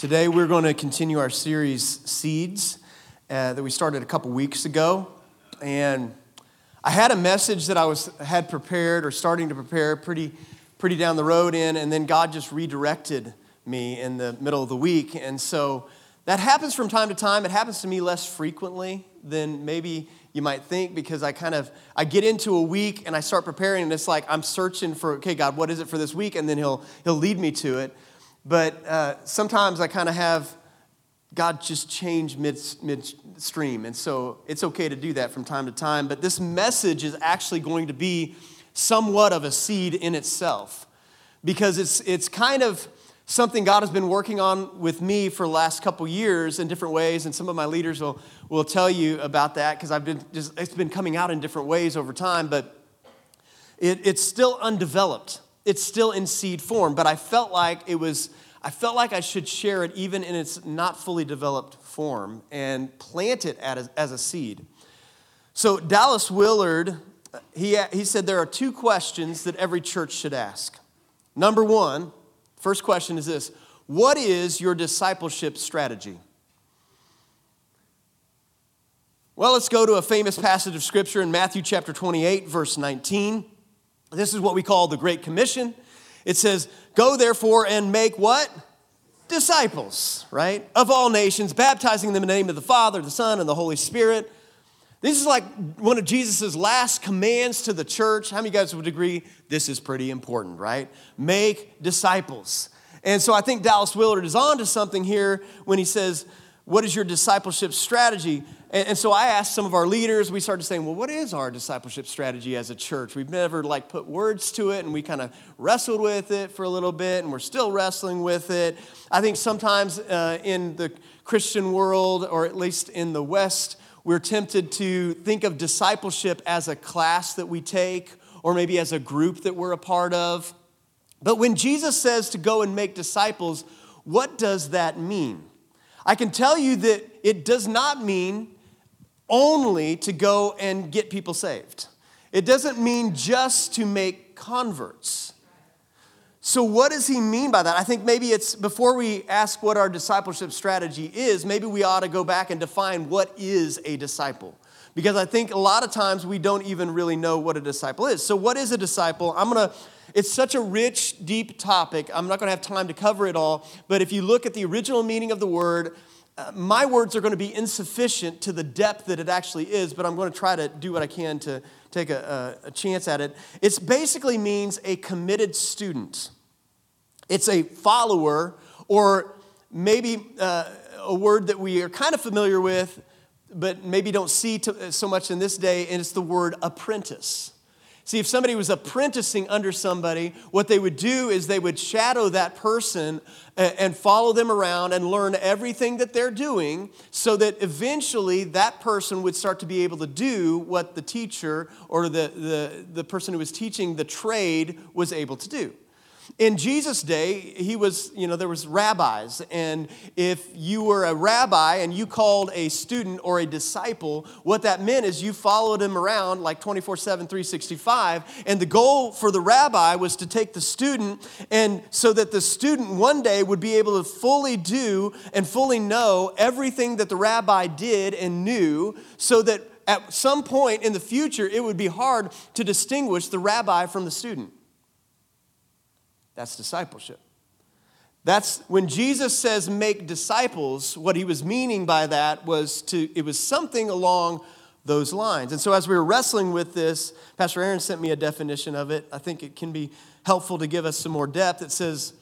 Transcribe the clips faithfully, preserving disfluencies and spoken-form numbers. Today we're going to continue our series, Seeds, uh, that we started a couple weeks ago. And I had a message that I was had prepared or starting to prepare pretty pretty down the road in, and then God just redirected me in the middle of the week. And so that happens from time to time. It happens to me less frequently than maybe you might think, because I kind of, I get into a week and I start preparing, and it's like I'm searching for, okay, God, what is it for this week? And then he'll, he'll lead me to it. But uh, sometimes I kind of have God just change mid, midstream, and so it's okay to do that from time to time. But this message is actually going to be somewhat of a seed in itself, because it's it's kind of something God has been working on with me for the last couple years in different ways, and some of my leaders will will tell you about that, because I've been just it's been coming out in different ways over time, but it, it's still undeveloped. It's still in seed form, but I felt like it was, I felt like I should share it even in its not fully developed form and plant it as, as a seed. So Dallas Willard, he, he said there are two questions that every church should ask. Number one, first question is this: what is your discipleship strategy? Well, let's go to a famous passage of scripture in Matthew chapter twenty-eight, verse nineteen. This is what we call the Great Commission. It says, "Go therefore and make what? Disciples, right? Of all nations, baptizing them in the name of the Father, the Son, and the Holy Spirit." This is like one of Jesus' last commands to the church. How many of you guys would agree this is pretty important, right? Make disciples. And so I think Dallas Willard is on to something here when he says, what is your discipleship strategy? And so I asked some of our leaders, we started saying, well, what is our discipleship strategy as a church? We've never like put words to it, and we kind of wrestled with it for a little bit, and we're still wrestling with it. I think sometimes uh, in the Christian world, or at least in the West, we're tempted to think of discipleship as a class that we take, or maybe as a group that we're a part of. But when Jesus says to go and make disciples, what does that mean? I can tell you that it does not mean only to go and get people saved. It doesn't mean just to make converts. So what does he mean by that? I think maybe it's, before we ask what our discipleship strategy is, maybe we ought to go back and define what is a disciple. Because I think a lot of times we don't even really know what a disciple is. So what is a disciple? I'm going to, it's such a rich, deep topic. I'm not going to have time to cover it all. But if you look at the original meaning of the word, my words are going to be insufficient to the depth that it actually is, but I'm going to try to do what I can to take a, a, a chance at it. It basically means a committed student. It's a follower, or maybe uh, a word that we are kind of familiar with, but maybe don't see to, so much in this day, and it's the word apprentice. See, if somebody was apprenticing under somebody, what they would do is they would shadow that person and follow them around and learn everything that they're doing, so that eventually that person would start to be able to do what the teacher or the, the, the person who was teaching the trade was able to do. In Jesus' day, he was, you know, there was rabbis, and if you were a rabbi and you called a student or a disciple, what that meant is you followed him around like twenty-four seven, three sixty-five, and the goal for the rabbi was to take the student, and so that the student one day would be able to fully do and fully know everything that the rabbi did and knew, so that at some point in the future, it would be hard to distinguish the rabbi from the student. That's discipleship. That's when Jesus says make disciples, what he was meaning by that was to, it was something along those lines. And so as we were wrestling with this, Pastor Aaron sent me a definition of it. I think it can be helpful to give us some more depth. It says,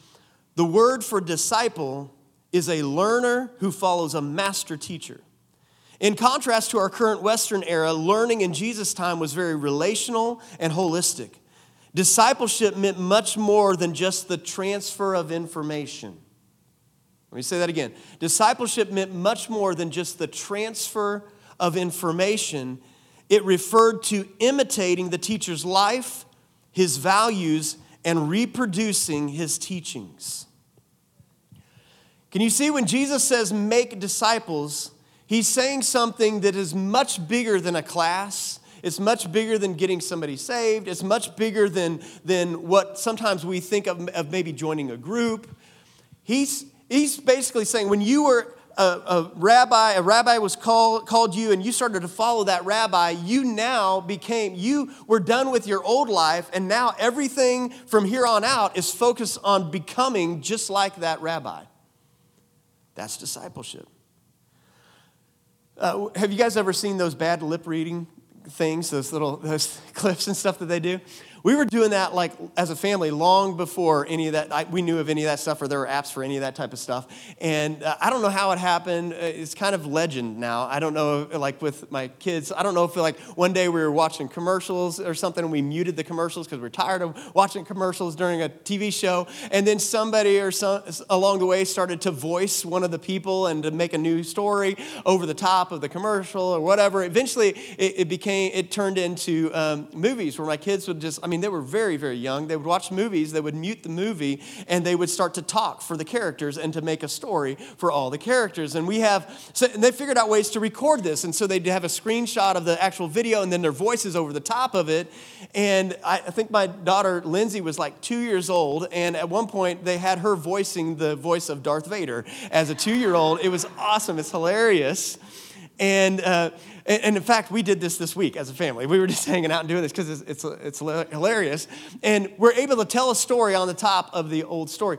the word for disciple is a learner who follows a master teacher. In contrast to our current Western era, learning in Jesus' time was very relational and holistic. Discipleship meant much more than just the transfer of information. Let me say that again. Discipleship meant much more than just the transfer of information. It referred to imitating the teacher's life, his values, and reproducing his teachings. Can you see when Jesus says make disciples, he's saying something that is much bigger than a class. It's much bigger than getting somebody saved. It's much bigger than, than what sometimes we think of, of maybe joining a group. He's, He's basically saying when you were a, a rabbi, a rabbi was called called you and you started to follow that rabbi, you now became, you were done with your old life, and now everything from here on out is focused on becoming just like that rabbi. That's discipleship. Uh, have you guys ever seen those bad lip reading things, those little those clips and stuff that they do? We were doing that like as a family long before any of that, I, we knew of any of that stuff, or there were apps for any of that type of stuff. And uh, I don't know how it happened. It's kind of legend now. I don't know, like with my kids, I don't know if like one day we were watching commercials or something and we muted the commercials because we're tired of watching commercials during a T V show. And then somebody or some along the way started to voice one of the people and to make a new story over the top of the commercial or whatever. Eventually it, it became, it turned into um, movies where my kids would just, I mean, they were very, very young. They would watch movies, they would mute the movie, and they would start to talk for the characters and to make a story for all the characters. And we have, so, and they figured out ways to record this. And so they'd have a screenshot of the actual video and then their voices over the top of it. And I, I think my daughter, Lindsay, was like two years old. And at one point, they had her voicing the voice of Darth Vader as a two-year-old. It was awesome. It's hilarious. And, uh, and in fact, we did this this week as a family. We were just hanging out and doing this because it's, it's, it's hilarious. And we're able to tell a story on the top of the old story.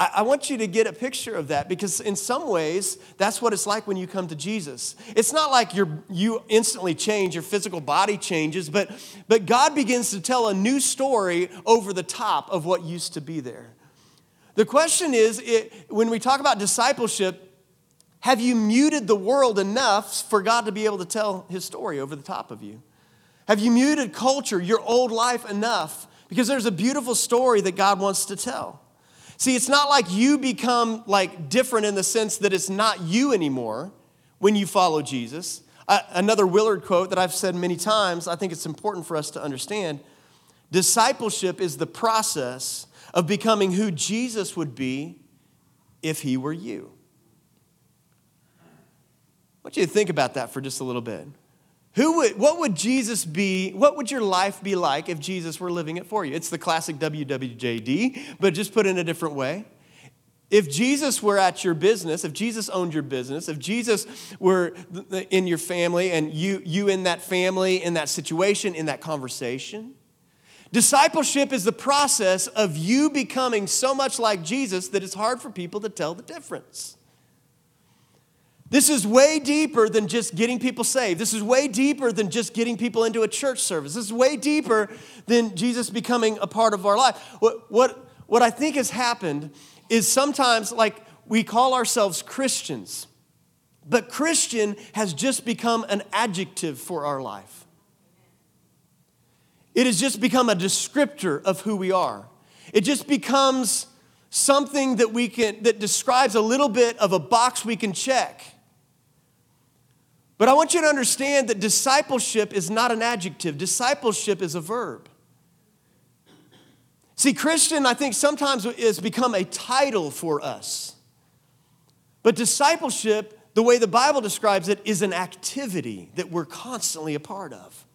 I, I want you to get a picture of that, because in some ways, that's what it's like when you come to Jesus. It's not like you're, you instantly change, your physical body changes, but, but God begins to tell a new story over the top of what used to be there. The question is, it, when we talk about discipleship, have you muted the world enough for God to be able to tell his story over the top of you? Have you muted culture, your old life, enough? Because there's a beautiful story that God wants to tell. See, it's not like you become like different in the sense that it's not you anymore when you follow Jesus. Uh, another Willard quote that I've said many times, I think it's important for us to understand. Discipleship is the process of becoming who Jesus would be if he were you. I want you to think about that for just a little bit. Who would, what would Jesus be, what would your life be like if Jesus were living it for you? It's the classic W W J D, but just put in a different way. If Jesus were at your business, if Jesus owned your business, if Jesus were in your family and you, you in that family, in that situation, in that conversation. Discipleship is the process of you becoming so much like Jesus that it's hard for people to tell the difference. This is way deeper than just getting people saved. This is way deeper than just getting people into a church service. This is way deeper than Jesus becoming a part of our life. What, what, what I think has happened is sometimes, like, we call ourselves Christians, but Christian has just become an adjective for our life. It has just become a descriptor of who we are. It just becomes something that we can, that describes a little bit of a box we can check. But I want you to understand that discipleship is not an adjective. Discipleship is a verb. See, Christian, I think, sometimes has become a title for us. But discipleship, the way the Bible describes it, is an activity that we're constantly a part of.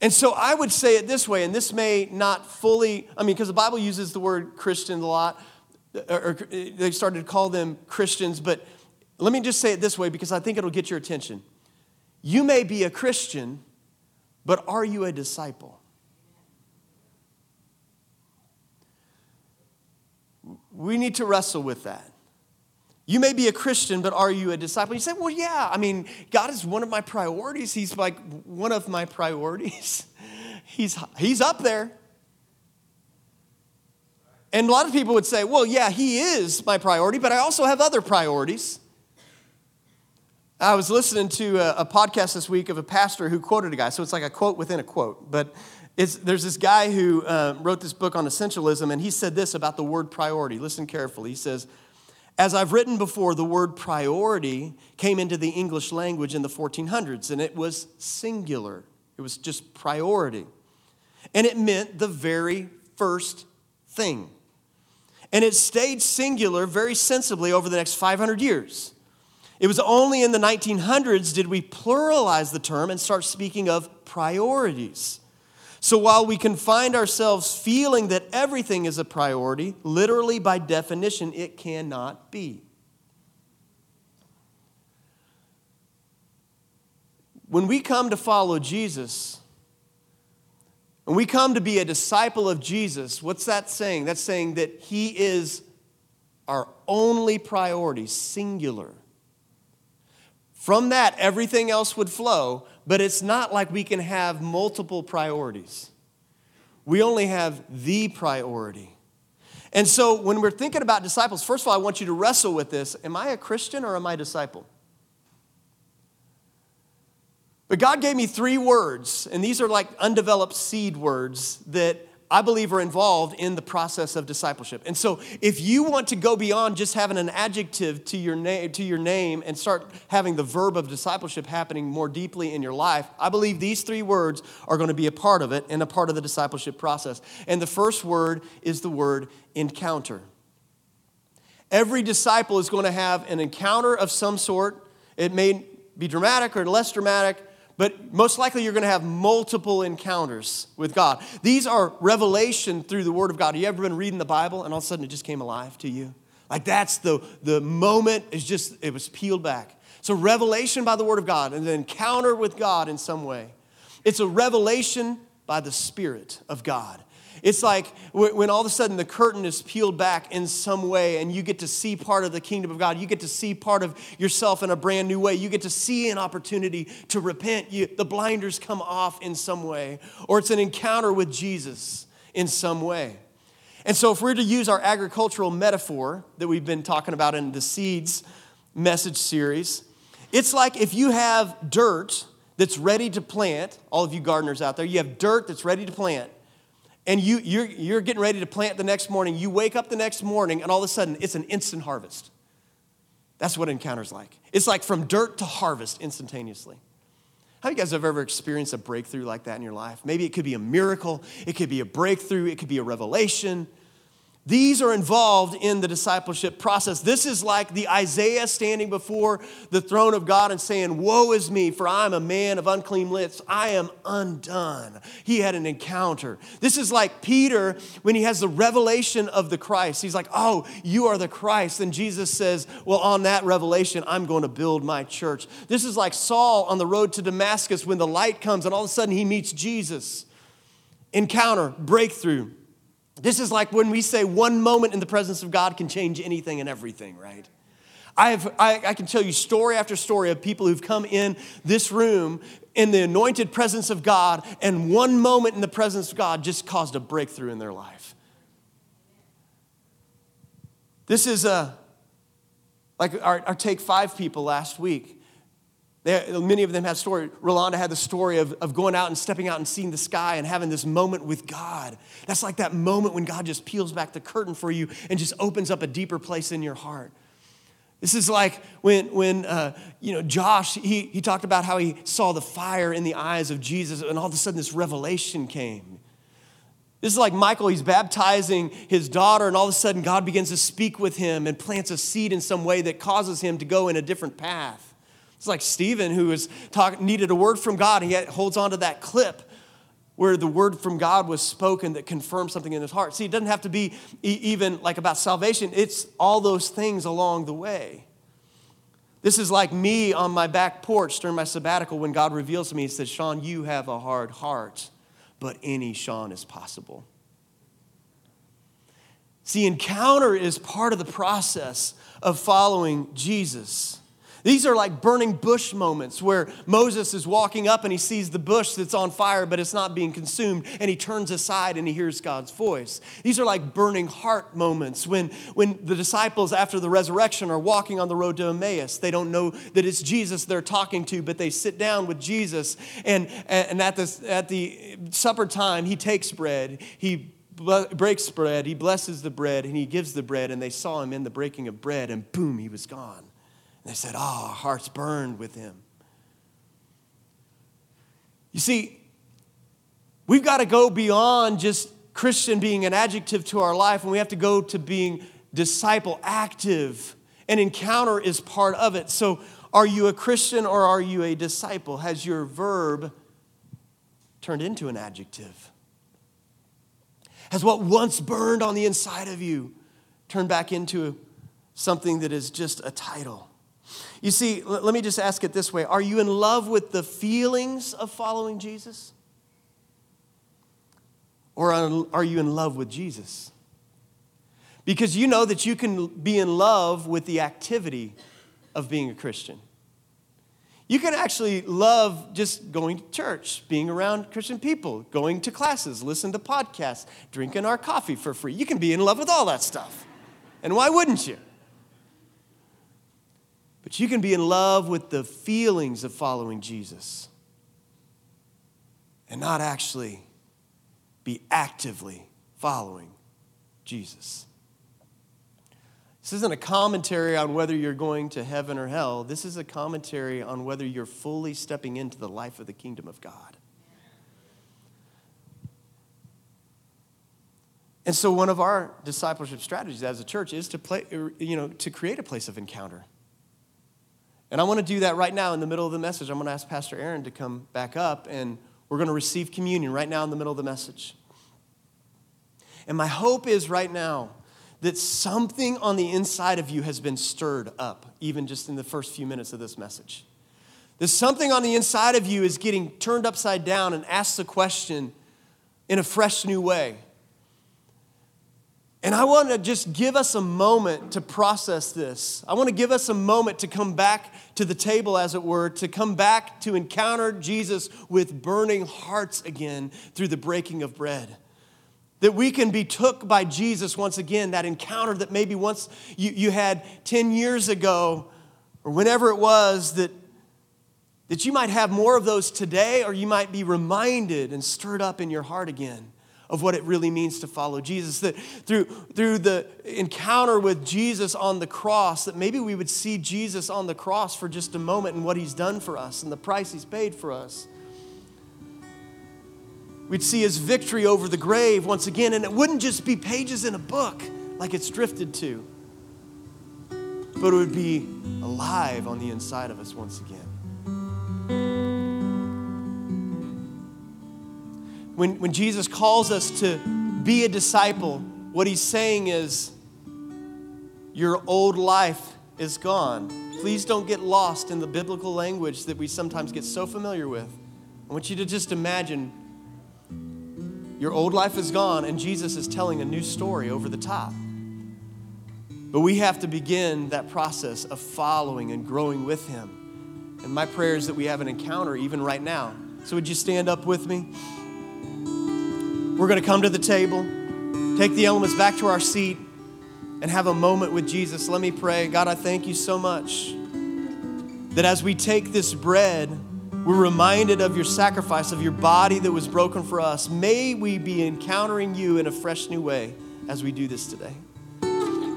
And so I would say it this way, and this may not fully, I mean, because the Bible uses the word Christian a lot, or they started to call them Christians, but let me just say it this way because I think it'll get your attention. You may be a Christian, but are you a disciple? We need to wrestle with that. You may be a Christian, but are you a disciple? You say, well, yeah, I mean, God is one of my priorities. He's like one of my priorities. He's, he's up there. And a lot of people would say, well, yeah, he is my priority, but I also have other priorities. I was listening to a, a podcast this week of a pastor who quoted a guy. So it's like a quote within a quote. But it's, there's this guy who uh, wrote this book on essentialism, and he said this about the word priority. Listen carefully. He says, as I've written before, the word priority came into the English language in the fourteen hundreds, and it was singular. It was just priority. And it meant the very first thing. And it stayed singular very sensibly over the next five hundred years. It was only in the nineteen hundreds did we pluralize the term and start speaking of priorities. So while we can find ourselves feeling that everything is a priority, literally by definition, it cannot be. When we come to follow Jesus, when we come to be a disciple of Jesus, what's that saying? That's saying that he is our only priority, singular. From that, everything else would flow, but it's not like we can have multiple priorities. We only have the priority. And so when we're thinking about disciples, first of all, I want you to wrestle with this. Am I a Christian or am I a disciple? But God gave me three words, and these are like undeveloped seed words that I believe are involved in the process of discipleship. And so if you want to go beyond just having an adjective to your name to your name and start having the verb of discipleship happening more deeply in your life, I believe these three words are going to be a part of it and a part of the discipleship process. And the first word is the word encounter. Every disciple is going to have an encounter of some sort. It may be dramatic or less dramatic, but most likely you're going to have multiple encounters with God. These are revelation through the Word of God. Have you ever been reading the Bible and all of a sudden it just came alive to you? Like that's the, the moment, is just it was peeled back. So revelation by the Word of God and an encounter with God in some way. It's a revelation by the Spirit of God. It's like when all of a sudden the curtain is peeled back in some way and you get to see part of the kingdom of God. You get to see part of yourself in a brand new way. You get to see an opportunity to repent. You, the blinders come off in some way. Or it's an encounter with Jesus in some way. And so if we're to use our agricultural metaphor that we've been talking about in the Seeds message series, it's like if you have dirt that's ready to plant, all of you gardeners out there, you have dirt that's ready to plant. And you, you're, you're getting ready to plant the next morning. You wake up the next morning, and all of a sudden, it's an instant harvest. That's what encounter's like. It's like from dirt to harvest instantaneously. How many of you guys have ever experienced a breakthrough like that in your life? Maybe it could be a miracle. It could be a breakthrough. It could be a revelation. These are involved in the discipleship process. This is like the Isaiah standing before the throne of God and saying, "Woe is me, for I am a man of unclean lips. I am undone." He had an encounter. This is like Peter when he has the revelation of the Christ. He's like, "Oh, you are the Christ." And Jesus says, "Well, on that revelation, I'm going to build my church." This is like Saul on the road to Damascus when the light comes and all of a sudden he meets Jesus. Encounter, breakthrough. This is like when we say one moment in the presence of God can change anything and everything, right? I have I, I can tell you story after story of people who've come in this room in the anointed presence of God, and one moment in the presence of God just caused a breakthrough in their life. This is a, like our, our Take Five people last week. They, many of them had story. Rolanda had the story of, of going out and stepping out and seeing the sky and having this moment with God. That's like that moment when God just peels back the curtain for you and just opens up a deeper place in your heart. This is like when when uh, you know Josh, he he talked about how he saw the fire in the eyes of Jesus and all of a sudden this revelation came. This is like Michael, he's baptizing his daughter and all of a sudden God begins to speak with him and plants a seed in some way that causes him to go in a different path. It's like Stephen, who was talk, needed a word from God. He had, holds on to that clip where the word from God was spoken that confirmed something in his heart. See, it doesn't have to be e- even like about salvation. It's all those things along the way. This is like me on my back porch during my sabbatical when God reveals to me. He says, "Sean, you have a hard heart, but any Sean is possible." See, encounter is part of the process of following Jesus. These are like burning bush moments where Moses is walking up and he sees the bush that's on fire, but it's not being consumed, and he turns aside and he hears God's voice. These are like burning heart moments when, when the disciples after the resurrection are walking on the road to Emmaus. They don't know that it's Jesus they're talking to, but they sit down with Jesus, and, and at the, at the supper time, he takes bread, he breaks bread, he blesses the bread, and he gives the bread, and they saw him in the breaking of bread, and boom, he was gone. They said, "Oh, our hearts burned with him." You see, we've got to go beyond just Christian being an adjective to our life, and we have to go to being disciple active. And encounter is part of it. So are you a Christian or are you a disciple? Has your verb turned into an adjective? Has what once burned on the inside of you turned back into something that is just a title? You see, let me just ask it this way. Are you in love with the feelings of following Jesus? Or are you in love with Jesus? Because you know that you can be in love with the activity of being a Christian. You can actually love just going to church, being around Christian people, going to classes, listening to podcasts, drinking our coffee for free. You can be in love with all that stuff. And why wouldn't you? But you can be in love with the feelings of following Jesus and not actually be actively following Jesus. This isn't a commentary on whether you're going to heaven or hell. This is a commentary on whether you're fully stepping into the life of the kingdom of God. And so one of our discipleship strategies as a church is to play, you know, to create a place of encounter. And I want to do that right now in the middle of the message. I'm going to ask Pastor Aaron to come back up, and we're going to receive communion right now in the middle of the message. And my hope is right now that something on the inside of you has been stirred up, even just in the first few minutes of this message. That something on the inside of you is getting turned upside down and asked the question in a fresh new way. And I want to just give us a moment to process this. I want to give us a moment to come back to the table, as it were, to come back to encounter Jesus with burning hearts again through the breaking of bread. That we can be took by Jesus once again, that encounter that maybe once you, you had ten years ago or whenever it was, that, that you might have more of those today, or you might be reminded and stirred up in your heart again of what it really means to follow Jesus, that through through the encounter with Jesus on the cross, that maybe we would see Jesus on the cross for just a moment and what he's done for us and the price he's paid for us. We'd see his victory over the grave once again, and it wouldn't just be pages in a book like it's drifted to, but it would be alive on the inside of us once again. When, when Jesus calls us to be a disciple, what he's saying is, your old life is gone. Please don't get lost in the biblical language that we sometimes get so familiar with. I want you to just imagine your old life is gone, and Jesus is telling a new story over the top. But we have to begin that process of following and growing with him. And my prayer is that we have an encounter even right now. So would you stand up with me? We're going to come to the table, take the elements back to our seat, and have a moment with Jesus. Let me pray. God, I thank you so much that as we take this bread, we're reminded of your sacrifice, of your body that was broken for us. May we be encountering you in a fresh new way as we do this today.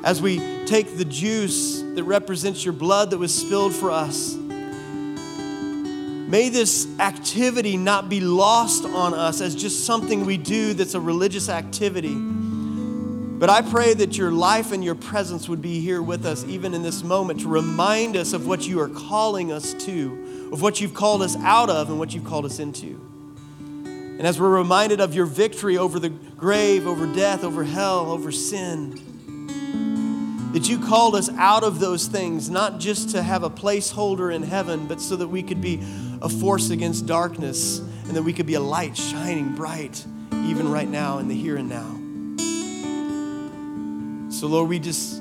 As we take the juice that represents your blood that was spilled for us, may this activity not be lost on us as just something we do that's a religious activity. But I pray that your life and your presence would be here with us even in this moment to remind us of what you are calling us to, of what you've called us out of and what you've called us into. And as we're reminded of your victory over the grave, over death, over hell, over sin, that you called us out of those things, not just to have a placeholder in heaven, but so that we could be a force against darkness, and that we could be a light shining bright even right now in the here and now. So Lord, we just,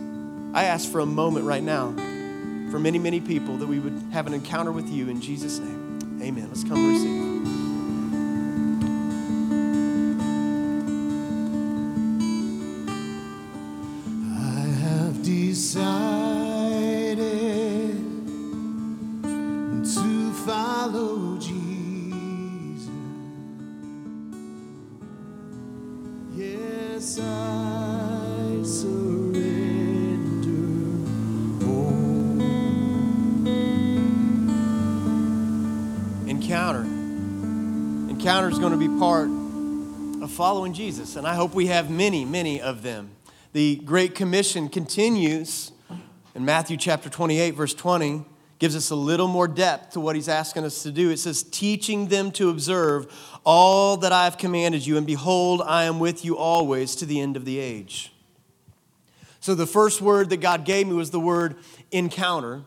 I ask for a moment right now for many, many people that we would have an encounter with you in Jesus' name. Amen. Let's come and receive. I have decided to follow Jesus. Yes, I surrender all. Encounter. Encounter is going to be part of following Jesus, and I hope we have many, many of them. The Great Commission continues in Matthew chapter twenty-eight, verse twenty. gives us a little more depth to what he's asking us to do. It says, teaching them to observe all that I have commanded you, and behold, I am with you always to the end of the age. So the first word that God gave me was the word encounter.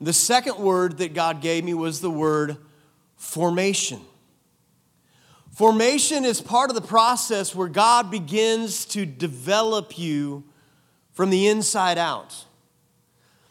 The second word that God gave me was the word formation. Formation is part of the process where God begins to develop you from the inside out.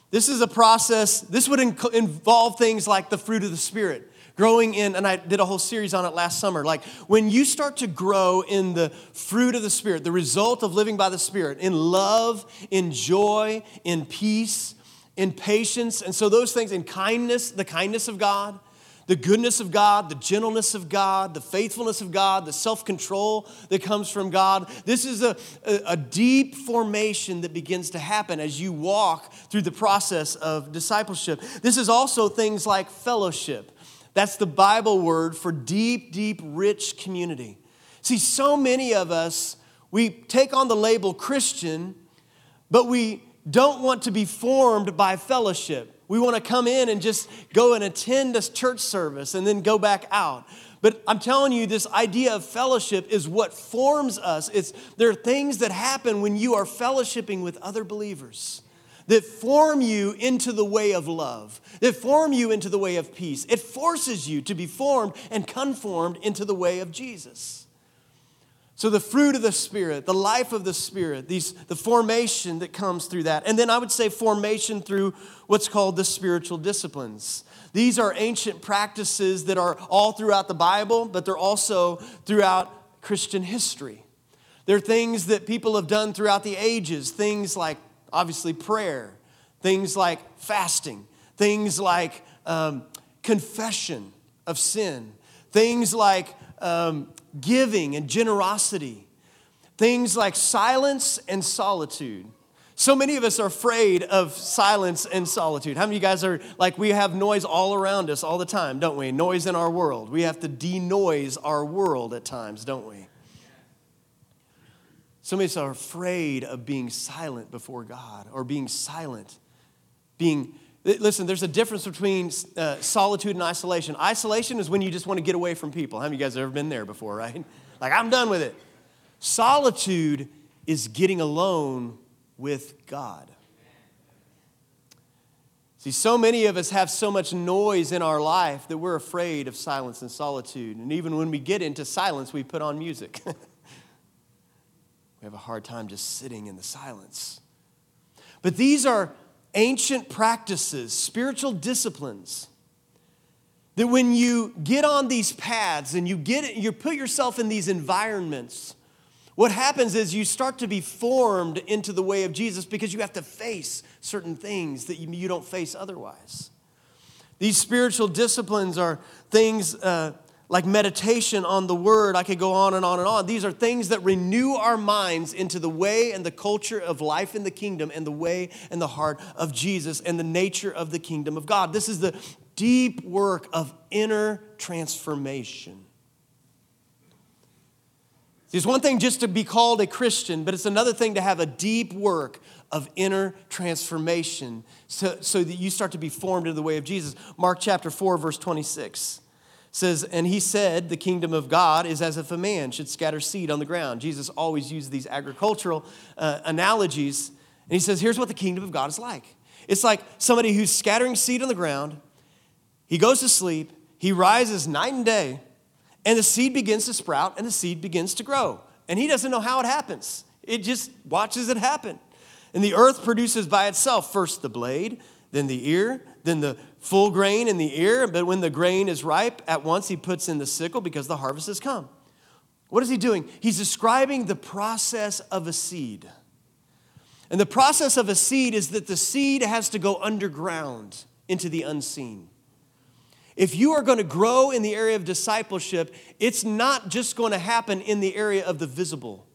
This is a process, this would inc- involve things like the fruit of the Spirit, growing in, and I did a whole series on it last summer, like when you start to grow in the fruit of the Spirit, the result of living by the Spirit, in love, in joy, in peace, in patience, and so those things, in kindness, the kindness of God, the goodness of God, the gentleness of God, the faithfulness of God, the self-control that comes from God. This is a, a, a deep formation that begins to happen as you walk through the process of discipleship. This is also things like fellowship. That's the Bible word for deep, deep, rich community. See, so many of us, we take on the label Christian, but we don't want to be formed by fellowship. We want to come in and just go and attend a church service and then go back out. But I'm telling you, this idea of fellowship is what forms us. It's, there are things that happen when you are fellowshipping with other believers that form you into the way of love, that form you into the way of peace. It forces you to be formed and conformed into the way of Jesus. So the fruit of the Spirit, the life of the Spirit, these the formation that comes through that. And then I would say formation through what's called the spiritual disciplines. These are ancient practices that are all throughout the Bible, but they're also throughout Christian history. They're things that people have done throughout the ages, things like, obviously, prayer, things like fasting, things like um, confession of sin, things like Um, giving and generosity, things like silence and solitude. So many of us are afraid of silence and solitude. How many of you guys are like, we have noise all around us all the time, don't we? Noise in our world. We have to denoise our world at times, don't we? So many of us are afraid of being silent before God or being silent, being Listen, there's a difference between uh, solitude and isolation. Isolation is when you just want to get away from people. How many of you guys have ever been there before, right? Like, I'm done with it. Solitude is getting alone with God. See, so many of us have so much noise in our life that we're afraid of silence and solitude. And even when we get into silence, we put on music. We have a hard time just sitting in the silence. But these are ancient practices, spiritual disciplines, that when you get on these paths and you get it, you put yourself in these environments, what happens is you start to be formed into the way of Jesus because you have to face certain things that you don't face otherwise. These spiritual disciplines are things uh, like meditation on the Word. I could go on and on and on. These are things that renew our minds into the way and the culture of life in the kingdom and the way and the heart of Jesus and the nature of the kingdom of God. This is the deep work of inner transformation. It's one thing just to be called a Christian, but it's another thing to have a deep work of inner transformation so, so that you start to be formed into the way of Jesus. Mark chapter four, verse twenty-six says, and he said, the kingdom of God is as if a man should scatter seed on the ground. Jesus always used these agricultural uh, analogies. And he says, here's what the kingdom of God is like. It's like somebody who's scattering seed on the ground. He goes to sleep. He rises night and day. And the seed begins to sprout and the seed begins to grow. And he doesn't know how it happens. It just watches it happen. And the earth produces by itself first the blade, then the ear, then the full grain in the ear, but when the grain is ripe, at once he puts in the sickle because the harvest has come. What is he doing? He's describing the process of a seed. And the process of a seed is that the seed has to go underground into the unseen. If you are going to grow in the area of discipleship, it's not just going to happen in the area of the visible.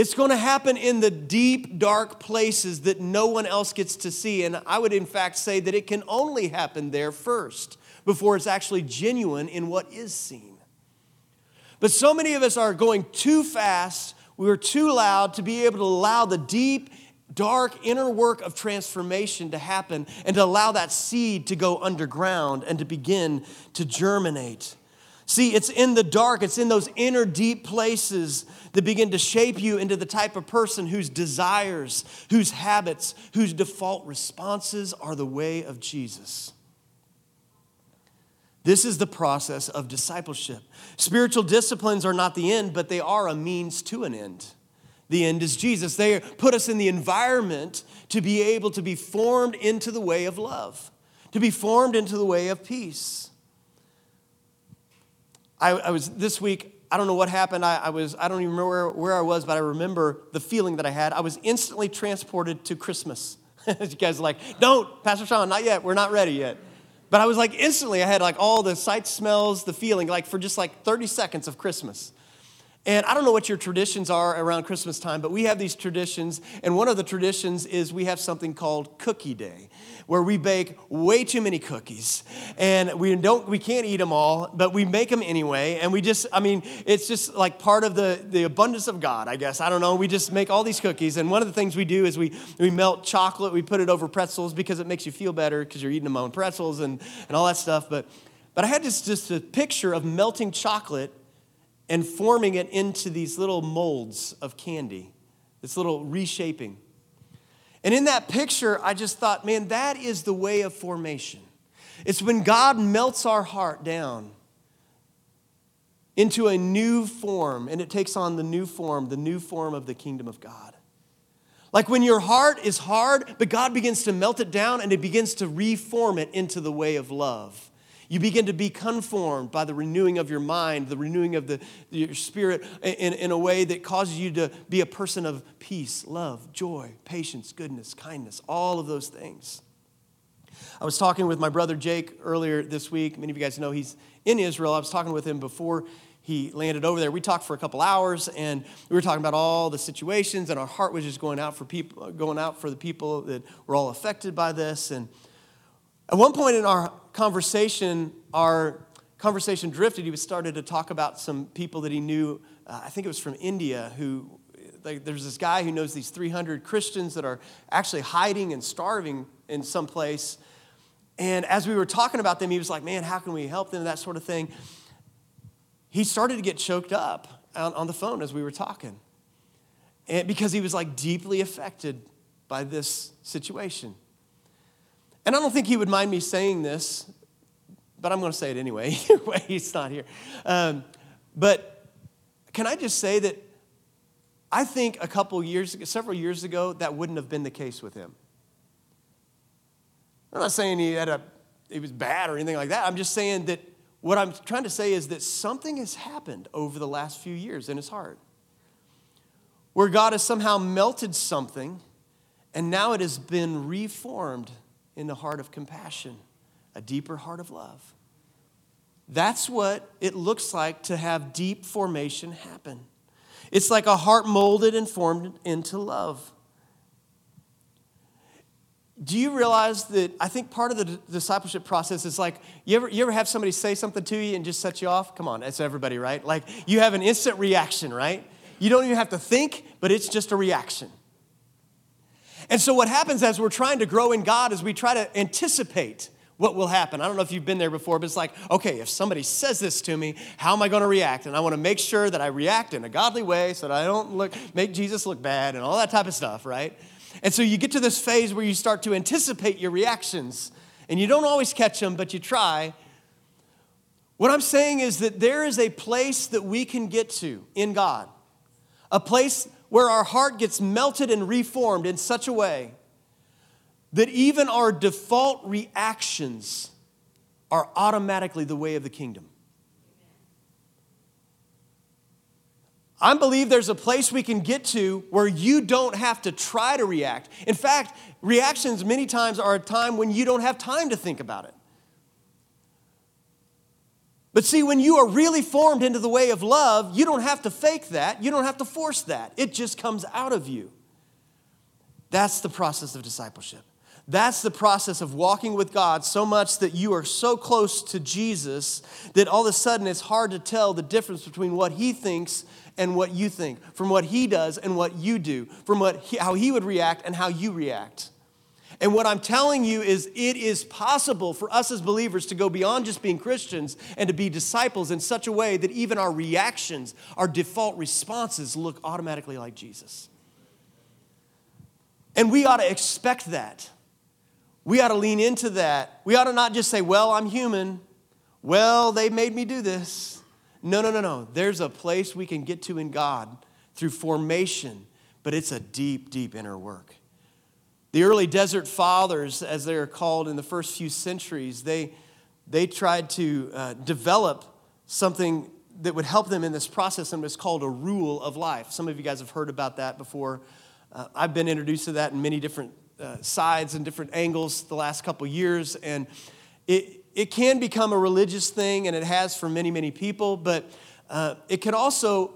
It's going to happen in the deep, dark places that no one else gets to see. And I would, in fact, say that it can only happen there first before it's actually genuine in what is seen. But so many of us are going too fast. We are too loud to be able to allow the deep dark inner work of transformation to happen and to allow that seed to go underground and to begin to germinate. See, it's in the dark, it's in those inner deep places that begin to shape you into the type of person whose desires, whose habits, whose default responses are the way of Jesus. This is the process of discipleship. Spiritual disciplines are not the end, but they are a means to an end. The end is Jesus. They put us in the environment to be able to be formed into the way of love, to be formed into the way of peace. I, I was, this week, I don't know what happened. I, I was, I don't even remember where, where I was, but I remember the feeling that I had. I was instantly transported to Christmas. You guys are like, don't, Pastor Sean, not yet. We're not ready yet. But I was like, instantly, I had like all the sights, smells, the feeling, like for just like thirty seconds of Christmas. And I don't know what your traditions are around Christmas time, but we have these traditions. And one of the traditions is we have something called Cookie Day, where we bake way too many cookies. And we don't, we can't eat them all, but we make them anyway. And we just, I mean, it's just like part of the, the abundance of God, I guess. I don't know. We just make all these cookies. And one of the things we do is we, we melt chocolate. We put it over pretzels because it makes you feel better because you're eating them on pretzels and, and all that stuff. But, but I had this, just a picture of melting chocolate and forming it into these little molds of candy, this little reshaping. And in that picture, I just thought, man, that is the way of formation. It's when God melts our heart down into a new form, and it takes on the new form, the new form of the kingdom of God. Like when your heart is hard, but God begins to melt it down, and it begins to reform it into the way of love. You begin to be conformed by the renewing of your mind, the renewing of the, your spirit in, in a way that causes you to be a person of peace, love, joy, patience, goodness, kindness, all of those things. I was talking with my brother Jake earlier this week. Many of you guys know he's in Israel. I was talking with him before he landed over there. We talked for a couple hours, and we were talking about all the situations, and our heart was just going out for people, going out for the people that were all affected by this. And at one point in our conversation, our conversation drifted. He was started to talk about some people that he knew. Uh, I think it was from India. Who like, there's this guy who knows these three hundred Christians that are actually hiding and starving in some place. And as we were talking about them, he was like, "Man, how can we help them?" That sort of thing. He started to get choked up on, on the phone as we were talking, and because he was like deeply affected by this situation. And I don't think he would mind me saying this, but I'm going to say it anyway. He's not here. Um, but can I just say that I think a couple years ago, several years ago, that wouldn't have been the case with him. I'm not saying he had a, he was bad or anything like that. I'm just saying that what I'm trying to say is that something has happened over the last few years in his heart, where God has somehow melted something, and now it has been reformed in the heart of compassion, a deeper heart of love. That's what it looks like to have deep formation happen. It's like a heart molded and formed into love. Do you realize that I think part of the discipleship process is like, you ever you ever have somebody say something to you and just set you off? Come on, that's everybody, right? Like you have an instant reaction, right? You don't even have to think, but it's just a reaction. And so what happens as we're trying to grow in God is we try to anticipate what will happen. I don't know if you've been there before, but it's like, okay, if somebody says this to me, how am I going to react? And I want to make sure that I react in a godly way so that I don't look, make Jesus look bad and all that type of stuff, right? And so you get to this phase where you start to anticipate your reactions, and you don't always catch them, but you try. What I'm saying is that there is a place that we can get to in God, a place where our heart gets melted and reformed in such a way that even our default reactions are automatically the way of the kingdom. I believe there's a place we can get to where you don't have to try to react. In fact, reactions many times are a time when you don't have time to think about it. But see, when you are really formed into the way of love, you don't have to fake that. You don't have to force that. It just comes out of you. That's the process of discipleship. That's the process of walking with God so much that you are so close to Jesus that all of a sudden it's hard to tell the difference between what he thinks and what you think, from what he does and what you do, from what he, how he would react and how you react. And what I'm telling you is it is possible for us as believers to go beyond just being Christians and to be disciples in such a way that even our reactions, our default responses look automatically like Jesus. And we ought to expect that. We ought to lean into that. We ought to not just say, well, I'm human. Well, they made me do this. No, no, no, no. There's a place we can get to in God through formation, but it's a deep, deep inner work. The early desert fathers, as they are called in the first few centuries, they, they tried to uh, develop something that would help them in this process, and it's called a rule of life. Some of you guys have heard about that before. Uh, I've been introduced to that in many different uh, sides and different angles the last couple years, and it it can become a religious thing, and it has for many, many people, but uh, it can also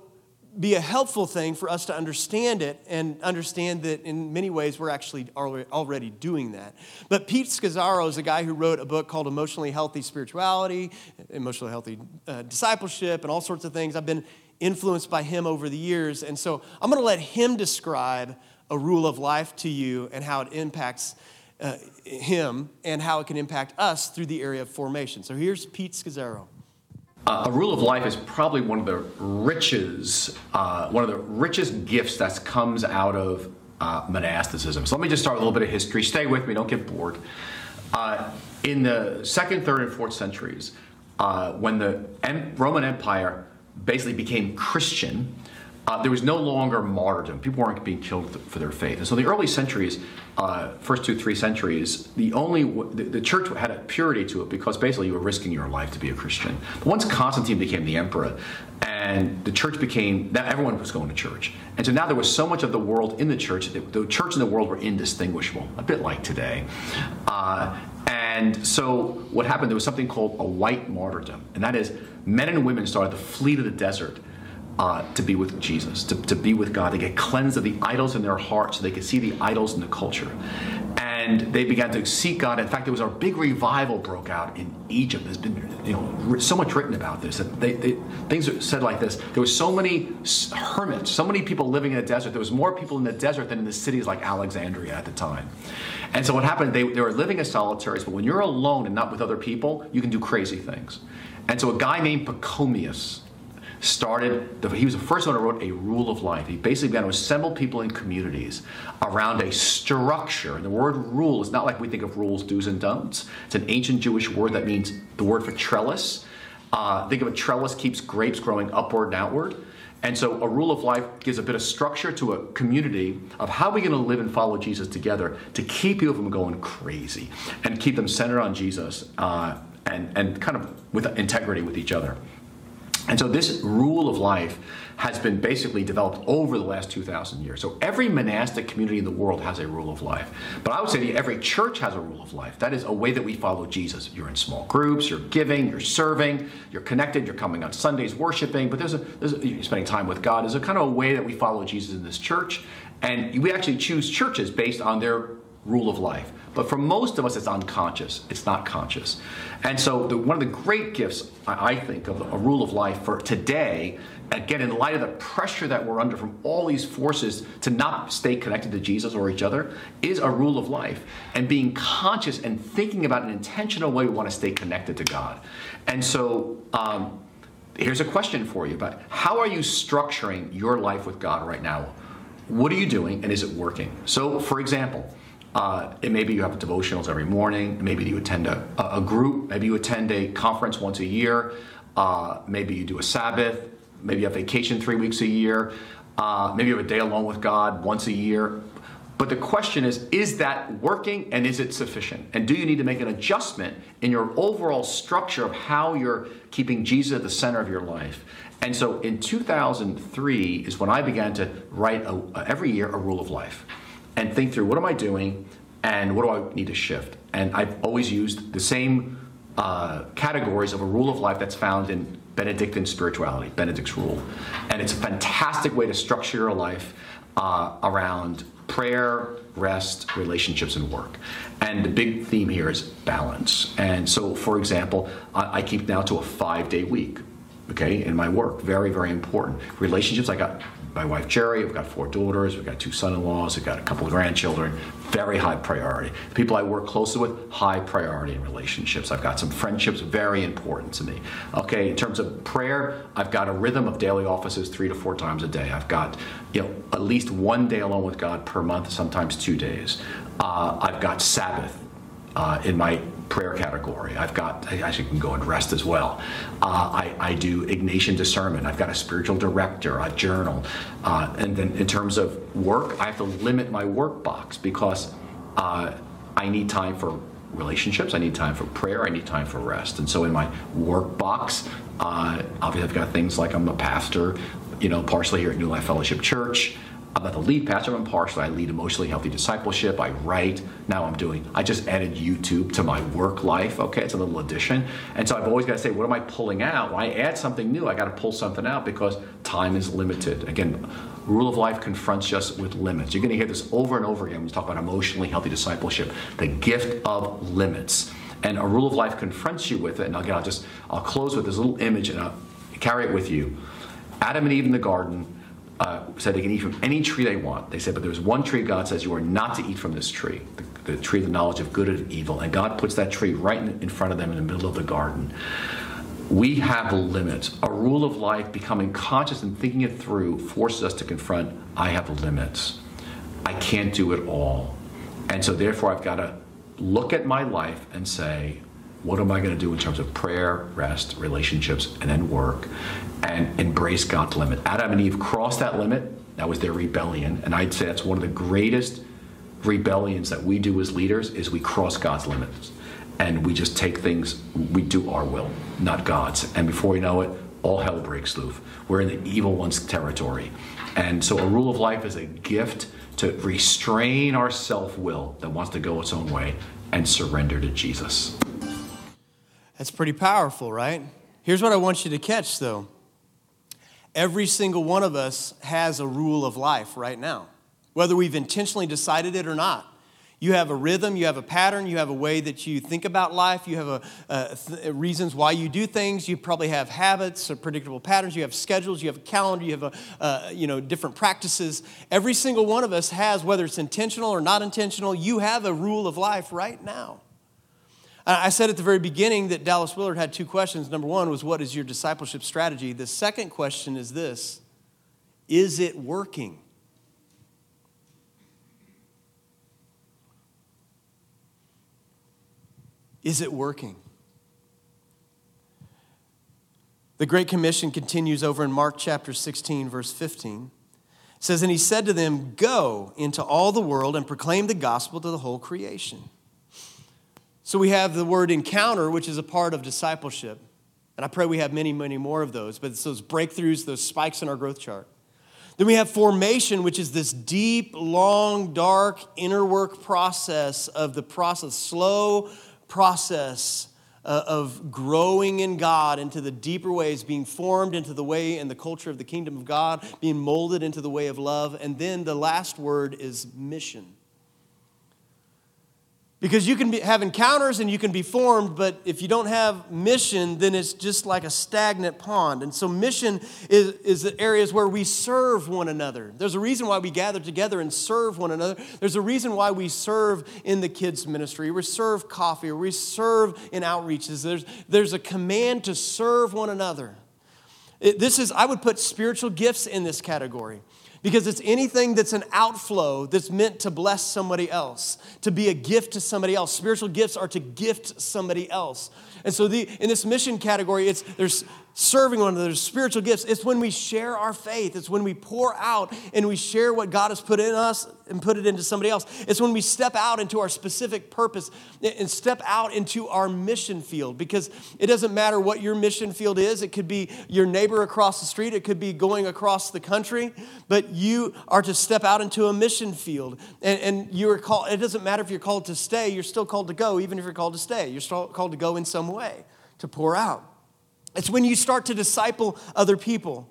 be a helpful thing for us to understand it and understand that in many ways we're actually already doing that. But Pete Scazzaro is a guy who wrote a book called Emotionally Healthy Spirituality, Emotionally Healthy uh, Discipleship, and all sorts of things. I've been influenced by him over the years, and so I'm going to let him describe a rule of life to you and how it impacts uh, him and how it can impact us through the area of formation. So here's Pete Scazzaro. Uh, a rule of life is probably one of the riches, uh, one of the richest gifts that comes out of uh, monasticism. So let me just start with a little bit of history. Stay with me, don't get bored. Uh, in the second, third, and fourth centuries, uh, when the em- Roman Empire basically became Christian, uh, there was no longer martyrdom. People weren't being killed th- for their faith. And so the early centuries, uh, first two, three centuries, the only w- the, the church had a purity to it because basically you were risking your life to be a Christian. But once Constantine became the emperor and the church became, that everyone was going to church. And so now there was so much of the world in the church that the church and the world were indistinguishable, a bit like today. Uh, and so what happened, there was something called a white martyrdom. And that is men and women started to flee to the desert Uh, to be with Jesus, to, to be with God, to get cleansed of the idols in their heart so they could see the idols in the culture. And they began to seek God. In fact, there was a big revival broke out in Egypt. There's been you know, so much written about this. They, they, things are said like this. There was so many hermits, so many people living in the desert. There was more people in the desert than in the cities like Alexandria at the time. And so what happened, they, they were living as solitaries, but when you're alone and not with other people, you can do crazy things. And so a guy named Pachomius started, he was the first one who wrote a rule of life. He basically began to assemble people in communities around a structure. And the word rule is not like we think of rules, do's and don'ts. It's an ancient Jewish word that means the word for trellis. Uh, think of a trellis keeps grapes growing upward and outward. And so a rule of life gives a bit of structure to a community of how we're going to live and follow Jesus together to keep people from going crazy and keep them centered on Jesus uh, and, and kind of with integrity with each other. And so this rule of life has been basically developed over the last two thousand years. So every monastic community in the world has a rule of life. But I would say that every church has a rule of life. That is a way that we follow Jesus. You're in small groups, you're giving, you're serving, you're connected, you're coming on Sundays, worshiping, but there's a, there's a you're spending time with God. There's a kind of a way that we follow Jesus in this church. And we actually choose churches based on their rule of life. But for most of us, it's unconscious. It's not conscious. And so the, one of the great gifts, I, I think, of a rule of life for today, again, in light of the pressure that we're under from all these forces to not stay connected to Jesus or each other, is a rule of life and being conscious and thinking about an intentional way we want to stay connected to God. And so um, here's a question for you about how are you structuring your life with God right now? What are you doing and is it working? So, for example, Uh, and maybe you have devotionals every morning. Maybe you attend a, a group. Maybe you attend a conference once a year. Uh, maybe you do a Sabbath. Maybe you have vacation three weeks a year. Uh, maybe you have a day alone with God once a year. But the question is, is that working and is it sufficient? And do you need to make an adjustment in your overall structure of how you're keeping Jesus at the center of your life? And so in two thousand three is when I began to write a, a, every year a rule of life. And think through, what am I doing and what do I need to shift? And I've always used the same uh, categories of a rule of life that's found in Benedictine spirituality, Benedict's rule. And it's a fantastic way to structure your life uh, around prayer, rest, relationships, and work. And the big theme here is balance. And so, for example, I, I keep now to a five-day week, okay, in my work. Very, very important. Relationships, I got my wife, Jerry. We've got four daughters. We've got two son-in-laws. We've got a couple of grandchildren. Very high priority. The people I work closely with, high priority in relationships. I've got some friendships, very important to me. Okay, in terms of prayer, I've got a rhythm of daily offices three to four times a day. I've got, you know, at least one day alone with God per month, sometimes two days. Uh, I've got Sabbath uh, in my prayer category. I've got, I actually can go and rest as well. Uh, I, I do Ignatian discernment. I've got a spiritual director, a journal. Uh, and then in terms of work, I have to limit my work box because uh, I need time for relationships. I need time for prayer. I need time for rest. And so in my work box, uh, obviously I've got things like I'm a pastor, you know, partially here at New Life Fellowship Church. I'm not the lead pastor, I'm partially. I lead emotionally healthy discipleship. I write. Now I'm doing, I just added YouTube to my work life. Okay, it's a little addition. And so I've always got to say, what am I pulling out? When I add something new, I got to pull something out because time is limited. Again, rule of life confronts us with limits. You're going to hear this over and over again when we talk about emotionally healthy discipleship, the gift of limits. And a rule of life confronts you with it. And again, I'll just, I'll close with this little image and I'll carry it with you. Adam and Eve in the garden. Uh, said they can eat from any tree they want. They said, but there's one tree God says you are not to eat from, this tree, the, the tree of the knowledge of good and evil. And God puts that tree right in, in front of them in the middle of the garden. We have limits. A rule of life, becoming conscious and thinking it through, forces us to confront, I have limits. I can't do it all. And so therefore I've got to look at my life and say, what am I going to do in terms of prayer, rest, relationships, and then work, and embrace God's limit? Adam and Eve crossed that limit. That was their rebellion. And I'd say that's one of the greatest rebellions that we do as leaders is we cross God's limits. And we just take things, we do our will, not God's. And before we know it, all hell breaks loose. We're in the evil one's territory. And so a rule of life is a gift to restrain our self-will that wants to go its own way and surrender to Jesus. That's pretty powerful, right? Here's what I want you to catch, though. Every single one of us has a rule of life right now, whether we've intentionally decided it or not. You have a rhythm, you have a pattern, you have a way that you think about life, you have a, a th- reasons why you do things, you probably have habits or predictable patterns, you have schedules, you have a calendar, you have a, uh, you know, different practices. Every single one of us has, whether it's intentional or not intentional, you have a rule of life right now. I said at the very beginning that Dallas Willard had two questions. Number one was, what is your discipleship strategy? The second question is this: is it working? Is it working? The Great Commission continues over in Mark chapter sixteen, verse fifteen. It says, and he said to them, go into all the world and proclaim the gospel to the whole creation. So we have the word encounter, which is a part of discipleship. And I pray we have many, many more of those. But it's those breakthroughs, those spikes in our growth chart. Then we have formation, which is this deep, long, dark, inner work process of the process, slow process of growing in God into the deeper ways, being formed into the way and the culture of the kingdom of God, being molded into the way of love. And then the last word is mission. Because you can be, have encounters and you can be formed, but if you don't have mission, then it's just like a stagnant pond. And so mission is, is the areas where we serve one another. There's a reason why we gather together and serve one another. There's a reason why we serve in the kids' ministry. We serve coffee, or we serve in outreaches. There's, there's a command to serve one another. It, this is, I would put spiritual gifts in this category. Because it's anything that's an outflow that's meant to bless somebody else, to be a gift to somebody else. Spiritual gifts are to gift somebody else. And so the, in this mission category, it's there's serving one another, there's spiritual gifts. It's when we share our faith. It's when we pour out and we share what God has put in us and put it into somebody else. It's when we step out into our specific purpose and step out into our mission field, because it doesn't matter what your mission field is. It could be your neighbor across the street. It could be going across the country, but you are to step out into a mission field, and, and you're called. It doesn't matter if you're called to stay. You're still called to go, even if you're called to stay. You're still called to go in some way, to pour out. It's when you start to disciple other people.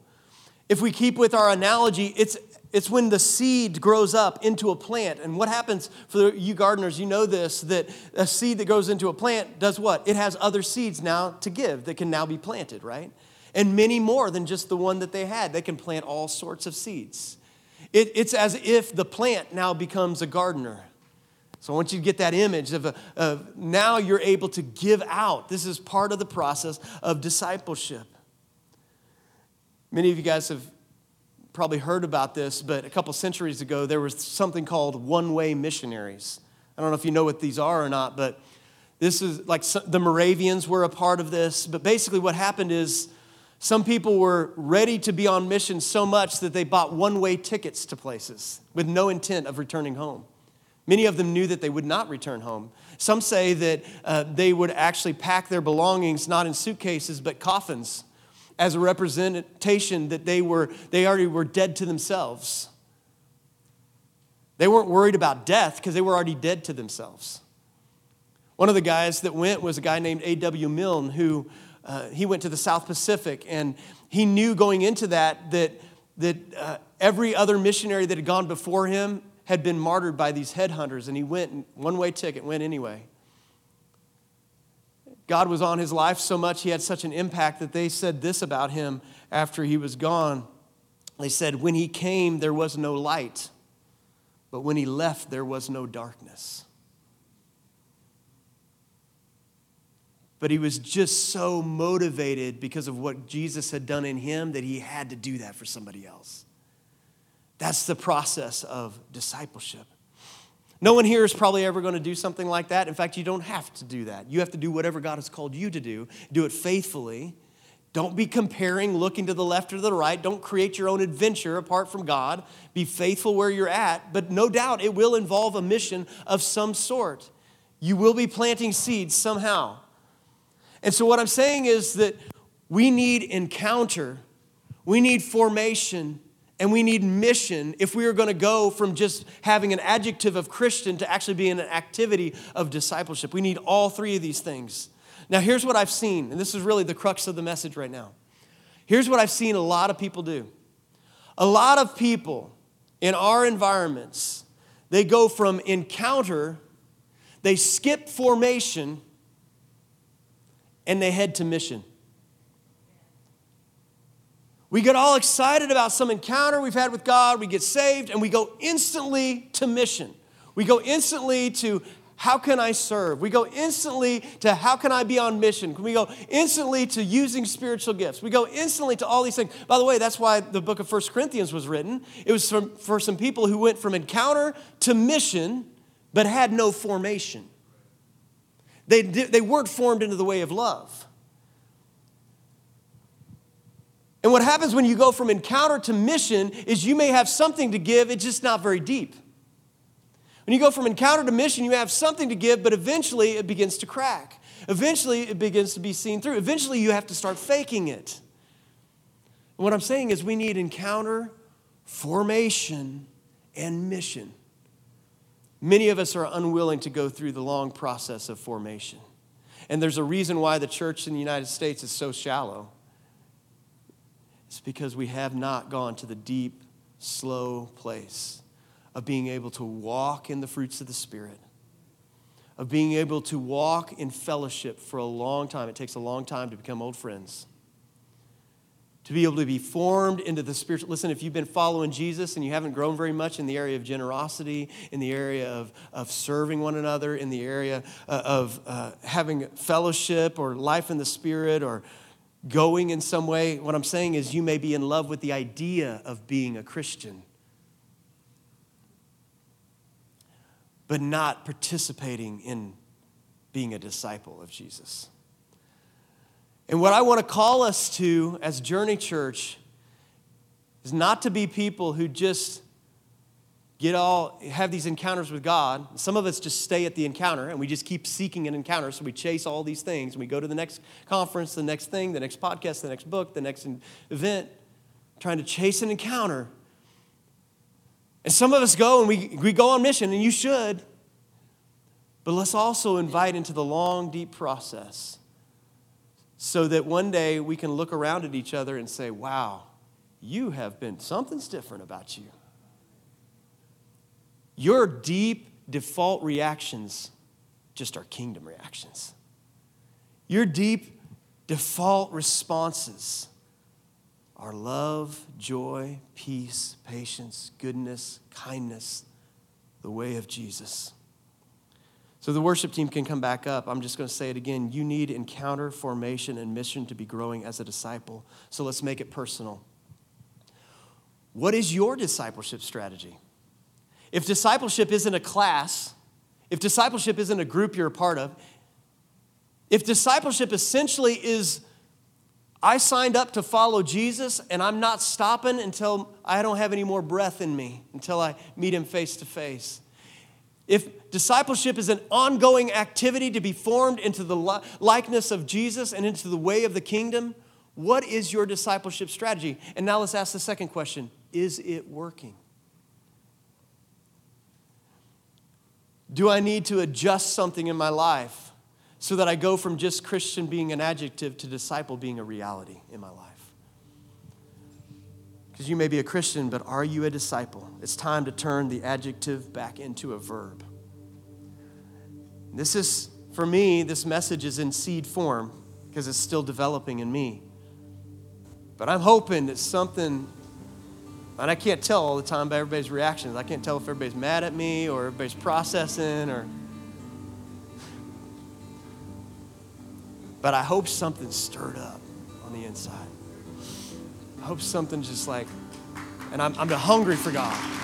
If we keep with our analogy, it's It's when the seed grows up into a plant. And what happens for you gardeners, you know this, that a seed that goes into a plant does what? It has other seeds now to give that can now be planted, right? And many more than just the one that they had. They can plant all sorts of seeds. It, it's as if the plant now becomes a gardener. So I want you to get that image of, a, of now you're able to give out. This is part of the process of discipleship. Many of you guys have probably heard about this, but a couple centuries ago, there was something called one-way missionaries. I don't know if you know what these are or not, but this is like the Moravians were a part of this. But basically what happened is some people were ready to be on mission so much that they bought one-way tickets to places with no intent of returning home. Many of them knew that they would not return home. Some say that uh, they would actually pack their belongings, not in suitcases, but coffins, as a representation that they were they already were dead to themselves. They weren't worried about death because they were already dead to themselves. One of the guys that went was a guy named A W Milne, who uh, he went to the South Pacific, and he knew going into that that, that uh, every other missionary that had gone before him had been martyred by these headhunters, and he went one-way ticket, went anyway. God was on his life so much, he had such an impact that they said this about him after he was gone. They said, when he came, there was no light, but when he left, there was no darkness. But he was just so motivated because of what Jesus had done in him that he had to do that for somebody else. That's the process of discipleship. No one here is probably ever going to do something like that. In fact, you don't have to do that. You have to do whatever God has called you to do. Do it faithfully. Don't be comparing, looking to the left or to the right. Don't create your own adventure apart from God. Be faithful where you're at. But no doubt it will involve a mission of some sort. You will be planting seeds somehow. And so what I'm saying is that we need encounter. We need formation. And we need mission if we are going to go from just having an adjective of Christian to actually being an activity of discipleship. We need all three of these things. Now, here's what I've seen, and this is really the crux of the message right now. Here's what I've seen a lot of people do. A lot of people in our environments, they go from encounter, they skip formation, and they head to mission. We get all excited about some encounter we've had with God. We get saved, and we go instantly to mission. We go instantly to how can I serve? We go instantly to how can I be on mission? We go instantly to using spiritual gifts. We go instantly to all these things. By the way, that's why the book of First Corinthians was written. It was from, for some people who went from encounter to mission but had no formation. They, they weren't formed into the way of love. And what happens when you go from encounter to mission is you may have something to give, it's just not very deep. When you go from encounter to mission, you have something to give, but eventually it begins to crack. Eventually it begins to be seen through. Eventually you have to start faking it. And what I'm saying is we need encounter, formation, and mission. Many of us are unwilling to go through the long process of formation. And there's a reason why the church in the United States is so shallow. It's because we have not gone to the deep, slow place of being able to walk in the fruits of the Spirit, of being able to walk in fellowship for a long time. It takes a long time to become old friends, to be able to be formed into the spiritual. Listen, if you've been following Jesus and you haven't grown very much in the area of generosity, in the area of, of serving one another, in the area of uh, having fellowship or life in the Spirit or going in some way, what I'm saying is you may be in love with the idea of being a Christian, but not participating in being a disciple of Jesus. And what I want to call us to as Journey Church is not to be people who just get all, have these encounters with God. Some of us just stay at the encounter, and we just keep seeking an encounter, so we chase all these things, and we go to the next conference, the next thing, the next podcast, the next book, the next event, trying to chase an encounter. And some of us go, and we, we go on mission, and you should, but let's also invite into the long, deep process so that one day we can look around at each other and say, wow, you have been, something's different about you. Your deep default reactions just are kingdom reactions. Your deep default responses are love, joy, peace, patience, goodness, kindness, the way of Jesus. So the worship team can come back up. I'm just going to say it again. You need encounter, formation, and mission to be growing as a disciple. So let's make it personal. What is your discipleship strategy? If discipleship isn't a class, if discipleship isn't a group you're a part of, if discipleship essentially is, I signed up to follow Jesus and I'm not stopping until I don't have any more breath in me, until I meet him face to face. If discipleship is an ongoing activity to be formed into the likeness of Jesus and into the way of the kingdom, what is your discipleship strategy? And now let's ask the second question. Is it working? Do I need to adjust something in my life so that I go from just Christian being an adjective to disciple being a reality in my life? Because you may be a Christian, but are you a disciple? It's time to turn the adjective back into a verb. This is, for me, this message is in seed form because it's still developing in me. But I'm hoping that something, and I can't tell all the time by everybody's reactions. I can't tell if everybody's mad at me or everybody's processing or... But I hope something's stirred up on the inside. I hope something just like, and I'm, I'm hungry for God.